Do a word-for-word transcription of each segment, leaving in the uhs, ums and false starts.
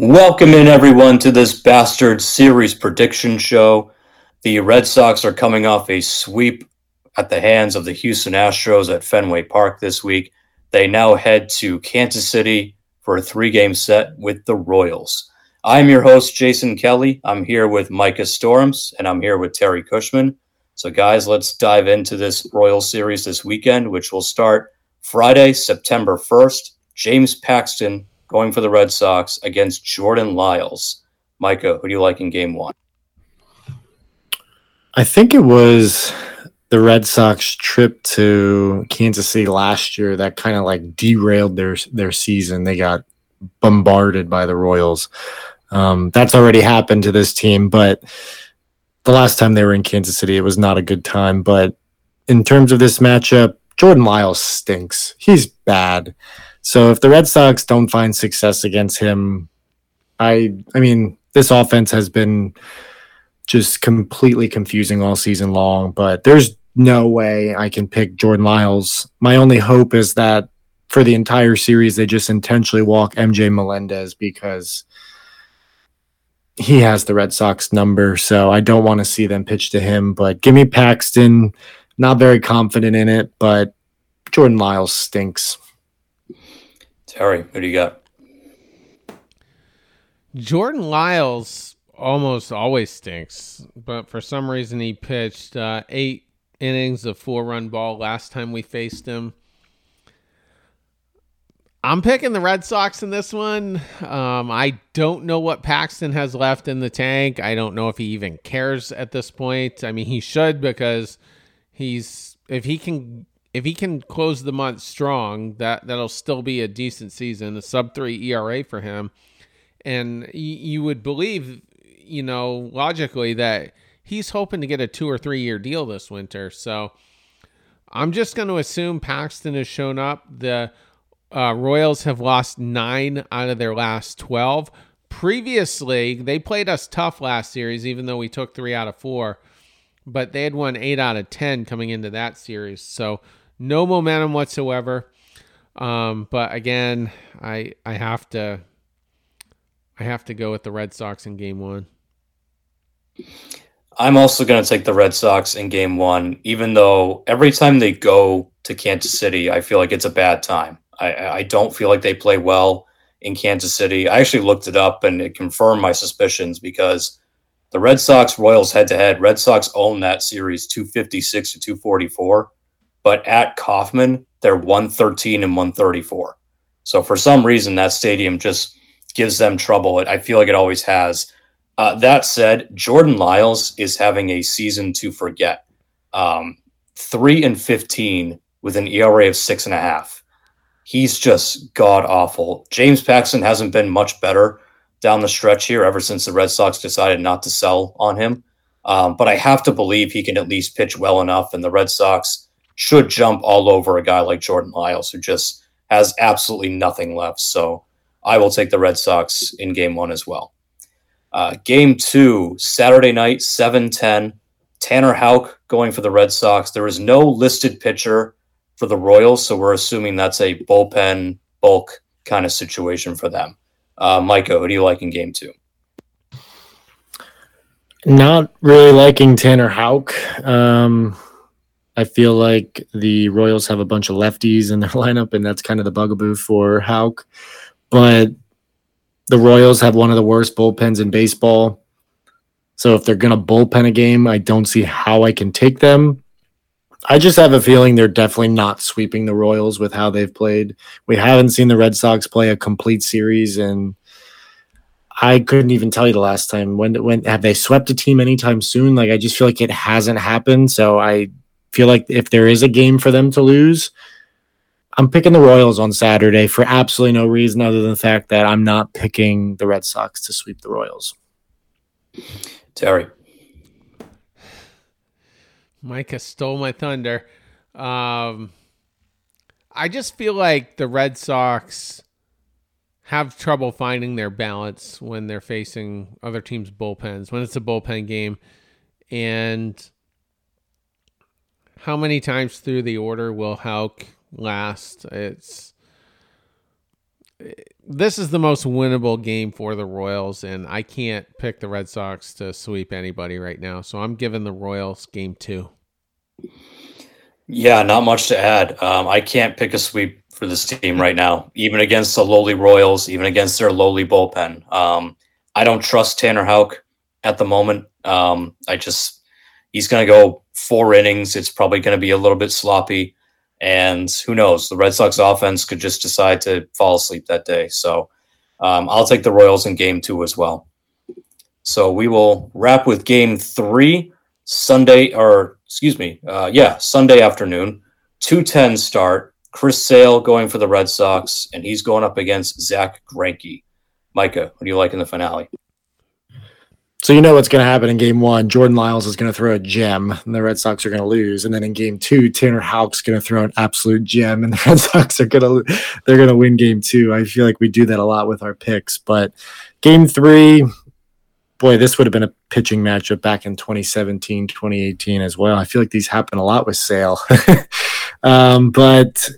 Welcome in, everyone, to this Bastards Series prediction show. The Red Sox are coming off a sweep at the hands of the Houston Astros at Fenway Park this week. They now head to Kansas City for a three-game set with the Royals. I'm your host, Jason Kelly. I'm here with Micah Storms, and I'm here with Terry Cushman. So, guys, let's dive into this Royals series this weekend, which will start Friday, September first. James Paxton going for the Red Sox against Jordan Lyles. Micah, who do you like in game one? I think it was the Red Sox trip to Kansas City last year that kind of like derailed their their season. They got bombarded by the Royals. Um, that's already happened to this team, but the last time they were in Kansas City, it was not a good time. But in terms of this matchup, Jordan Lyles stinks. He's bad. So if the Red Sox don't find success against him, I I mean, this offense has been just completely confusing all season long, but there's no way I can pick Jordan Lyles. My only hope is that for the entire series, they just intentionally walk M J Melendez because he has the Red Sox number, so I don't want to see them pitch to him. But give me Paxton. Not very confident in it, but Jordan Lyles stinks. Terry, who do you got? Jordan Lyles almost always stinks, but for some reason he pitched uh, eight innings of four-run ball last time we faced him. I'm picking the Red Sox in this one. Um, I don't know what Paxton has left in the tank. I don't know if he even cares at this point. I mean, he should, because he's if he can if he can close the month strong, that that'll still be a decent season, a sub three E R A for him. And y- you would believe, you know, logically that he's hoping to get a two or three year deal this winter. So I'm just going to assume Paxton has shown up. The Uh, Royals have lost nine out of their last twelve. Previously, they played us tough last series, even though we took three out of four. But they had won eight out of ten coming into that series. So no momentum whatsoever. Um, but again, I I have to I have to go with the Red Sox in game one. I'm also going to take the Red Sox in game one, even though every time they go to Kansas City, I feel like it's a bad time. I, I don't feel like they play well in Kansas City. I actually looked it up, and it confirmed my suspicions because the Red Sox-Royals head-to-head, Red Sox own that series two fifty-six to two forty-four, but at Kauffman, they're one thirteen and one thirty-four. So for some reason, that stadium just gives them trouble. I feel like it always has. Uh, that said, Jordan Lyles is having a season to forget. Um, three and fifteen with an E R A of six and a half. He's just god-awful. James Paxton hasn't been much better down the stretch here ever since the Red Sox decided not to sell on him. Um, but I have to believe he can at least pitch well enough, and the Red Sox should jump all over a guy like Jordan Lyles, who just has absolutely nothing left. So I will take the Red Sox in game one as well. Uh, game two, Saturday night, seven ten. Tanner Houck going for the Red Sox. There is no listed pitcher for the Royals, so we're assuming that's a bullpen bulk kind of situation for them. Uh, Micah, who do you like in game two? Not really liking Tanner Houck. Um, I feel like the Royals have a bunch of lefties in their lineup, and that's kind of the bugaboo for Houck. But the Royals have one of the worst bullpens in baseball. So if they're going to bullpen a game, I don't see how I can take them. I just have a feeling they're definitely not sweeping the Royals with how they've played. We haven't seen the Red Sox play a complete series, and I couldn't even tell you the last time. When when have they swept a team anytime soon? Like, I just feel like it hasn't happened. So I feel like if there is a game for them to lose, I'm picking the Royals on Saturday for absolutely no reason other than the fact that I'm not picking the Red Sox to sweep the Royals. Terry. Micah stole my thunder. Um, I just feel like the Red Sox have trouble finding their balance when they're facing other teams' bullpens, when it's a bullpen game. And how many times through the order will Houck last? It's this is the most winnable game for the Royals, and I can't pick the Red Sox to sweep anybody right now. So I'm giving the Royals game two. Yeah, not much to add. Um, I can't pick a sweep for this team right now, even against the lowly Royals, even against their lowly bullpen. Um, I don't trust Tanner Houck at the moment. Um, I just, he's going to go four innings. It's probably going to be a little bit sloppy. And who knows? The Red Sox offense could just decide to fall asleep that day. So um, I'll take the Royals in game two as well. So we will wrap with game three Sunday, or excuse me, uh, yeah, Sunday afternoon, two ten start. Chris Sale going for the Red Sox, and he's going up against Zack Greinke. Micah, what do you like in the finale? So you know what's going to happen in game one. Jordan Lyles is going to throw a gem, and the Red Sox are going to lose. And then in game two, Tanner Houck's going to throw an absolute gem, and the Red Sox are going to they're going to win game two. I feel like we do that a lot with our picks. But game three, boy, this would have been a pitching matchup back in twenty seventeen, twenty eighteen as well. I feel like these happen a lot with Sale. um, but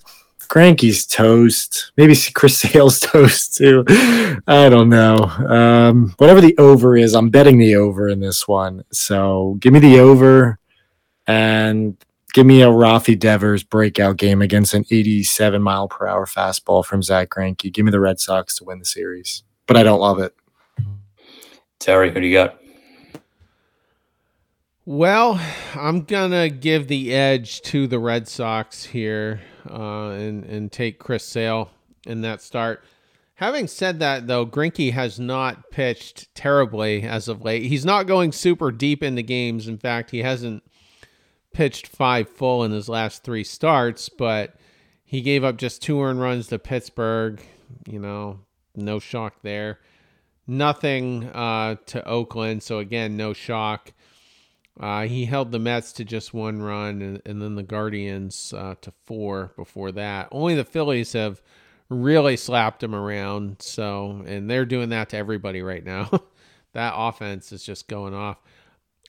Greinke's toast. Maybe Chris Sale's toast too. I don't know. Um, whatever the over is, I'm betting the over in this one. So give me the over and give me a Rafi Devers breakout game against an eighty-seven mile per hour fastball from Zack Greinke. Give me the Red Sox to win the series, but I don't love it. Terry, who do you got? Well, I'm going to give the edge to the Red Sox here uh, and, and take Chris Sale in that start. Having said that, though, Greinke has not pitched terribly as of late. He's not going super deep into games. In fact, he hasn't pitched five full in his last three starts, but he gave up just two earned runs to Pittsburgh. You know, no shock there. Nothing uh, to Oakland, so again, no shock. Uh, he held the Mets to just one run and, and then the Guardians uh, to four before that. Only the Phillies have really slapped him around. So, and they're doing that to everybody right now. That offense is just going off.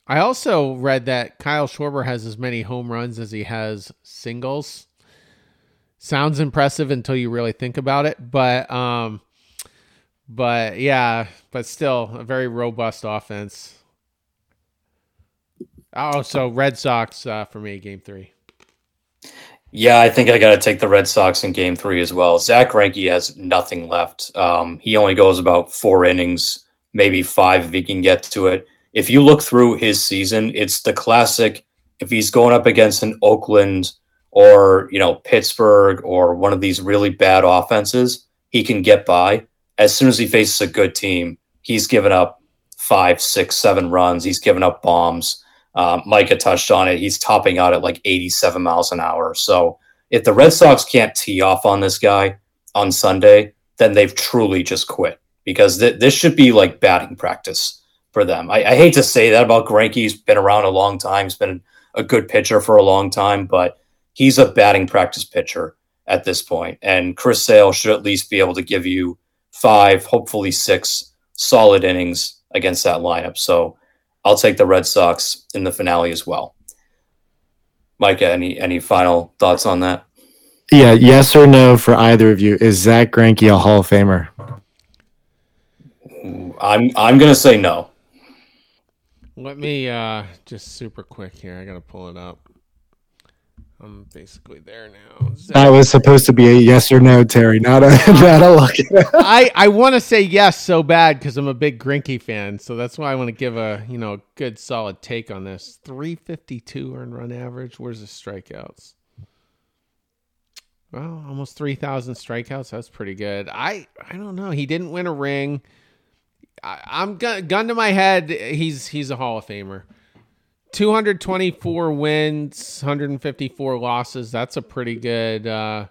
I also read that Kyle Schwarber has as many home runs as he has singles. Sounds impressive until you really think about it. But, um, but yeah, but still a very robust offense. Oh, so Red Sox uh, for me, game three. Yeah, I think I got to take the Red Sox in game three as well. Zack Greinke has nothing left. Um, he only goes about four innings, maybe five if he can get to it. If you look through his season, it's the classic. If he's going up against an Oakland or, you know, Pittsburgh or one of these really bad offenses, he can get by. As soon as he faces a good team, he's given up five, six, seven runs. He's given up bombs. Um, Micah touched on it. He's topping out at like eighty-seven miles an hour. So if the Red Sox can't tee off on this guy on Sunday, then they've truly just quit, because th- this should be like batting practice for them. I-, I hate to say that about Greinke. He's been around a long time. He's been a good pitcher for a long time, but he's a batting practice pitcher at this point. And Chris Sale should at least be able to give you five, hopefully six solid innings against that lineup. So I'll take the Red Sox in the finale as well. Micah, any any final thoughts on that? Yeah, yes or no for either of you. Is Zack Greinke a Hall of Famer? I'm I'm gonna say no. Let me uh, just super quick here. I gotta pull it up. I'm basically there now. Zack that was supposed to be a yes or no, Terry. Not a not a look. I, I want to say yes so bad because I'm a big Greinke fan, so that's why I want to give a you know good solid take on this. three fifty-two earned run average. Where's the strikeouts? Well, almost three thousand strikeouts. That's pretty good. I I don't know. He didn't win a ring. I, I'm gun, gun to my head. He's he's a Hall of Famer. two hundred twenty-four wins, one hundred fifty-four losses. That's a pretty good uh,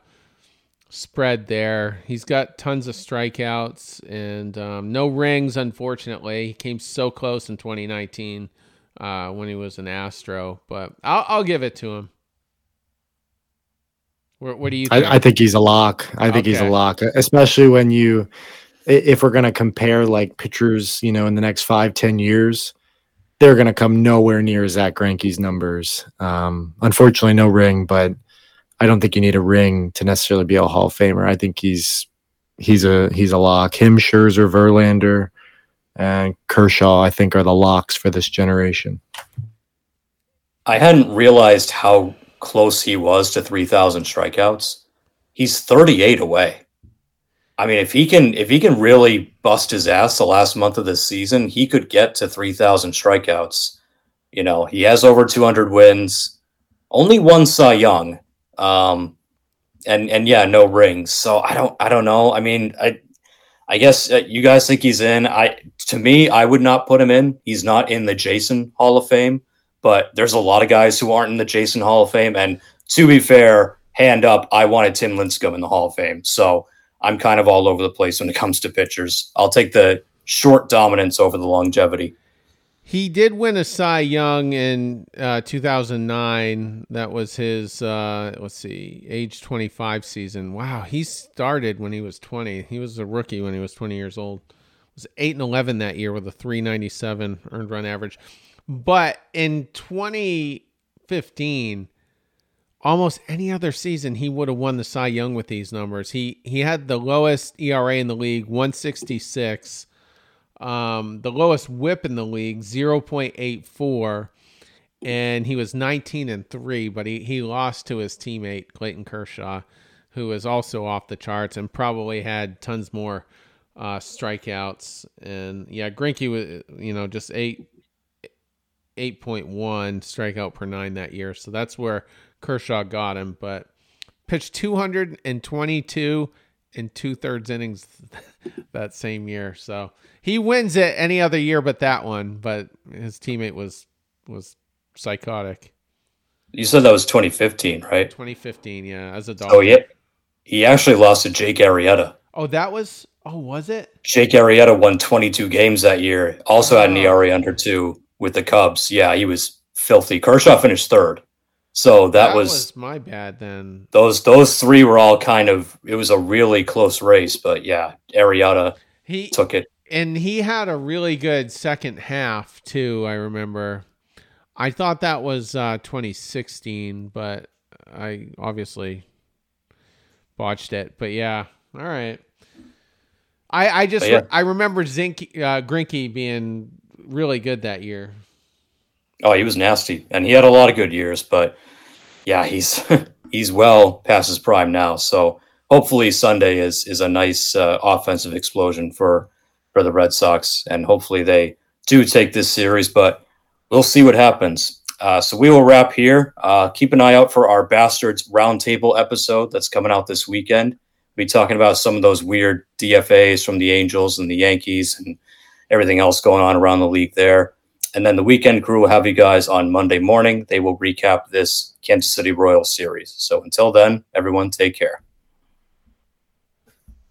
spread there. He's got tons of strikeouts and um, no rings, unfortunately. He came so close in twenty nineteen uh, when he was an Astro, but I'll, I'll give it to him. What, what do you think? I, I think he's a lock. I think okay. he's a lock, especially when you, if we're going to compare like pitchers, you know, in the next five, ten years, they're going to come nowhere near Zack Greinke's numbers. Um, unfortunately, no ring, but I don't think you need a ring to necessarily be a Hall of Famer. I think he's he's a he's a lock. Him, Scherzer, Verlander, and Kershaw, I think, are the locks for this generation. I hadn't realized how close he was to three thousand strikeouts. He's thirty-eight away. I mean, if he can if he can really bust his ass the last month of this season, he could get to three thousand strikeouts. You know, he has over two hundred wins, only one Cy Young, um, and and yeah, no rings. So I don't I don't know. I mean, I I guess you guys think he's in. I to me, I would not put him in. He's not in the Jason Hall of Fame, but there's a lot of guys who aren't in the Jason Hall of Fame. And to be fair, hand up, I wanted Tim Lincecum in the Hall of Fame. So I'm kind of all over the place when it comes to pitchers. I'll take the short dominance over the longevity. He did win a Cy Young in uh, two thousand nine. That was his, uh, let's see, age twenty-five season. Wow, he started when he was twenty. He was a rookie when he was twenty years old. It was eight and eleven that year with a three ninety-seven earned run average. But in twenty fifteen, almost any other season, he would have won the Cy Young with these numbers. He he had the lowest E R A in the league, one sixty-six. Um, the lowest whip in the league, zero point eight four. And he was nineteen and three, but he, he lost to his teammate, Clayton Kershaw, who was also off the charts and probably had tons more uh, strikeouts. And yeah, Greinke was, you know, just eight, eight point one strikeout per nine that year. So that's where Kershaw got him, but pitched two hundred twenty-two and two-thirds innings that same year. So he wins it any other year but that one, but his teammate was was psychotic. You said that was twenty fifteen, right? twenty fifteen, yeah, as a dog. Oh, yeah. He actually lost to Jake Arrieta. Oh, that was – oh, was it? Jake Arrieta won twenty-two games that year. Also oh. had an E R A under two with the Cubs. Yeah, he was filthy. Kershaw finished third. So that, that was, was my bad then. Those those three were all kind of, it was a really close race, but yeah, Arrieta he, took it. And he had a really good second half too, I remember. I thought that was uh, twenty sixteen, but I obviously botched it. But yeah, all right. I, I just, yeah. re- I remember Zinke, uh, Greinke being really good that year. Oh, he was nasty, and he had a lot of good years, but yeah, he's he's well past his prime now. So hopefully Sunday is is a nice uh, offensive explosion for, for the Red Sox, and hopefully they do take this series, but we'll see what happens. Uh, so we will wrap here. Uh, keep an eye out for our Bastards Roundtable episode that's coming out this weekend. We'll be talking about some of those weird D F As from the Angels and the Yankees and everything else going on around the league there. And then the weekend crew will have you guys on Monday morning. They will recap this Kansas City Royals series. So until then, everyone, take care.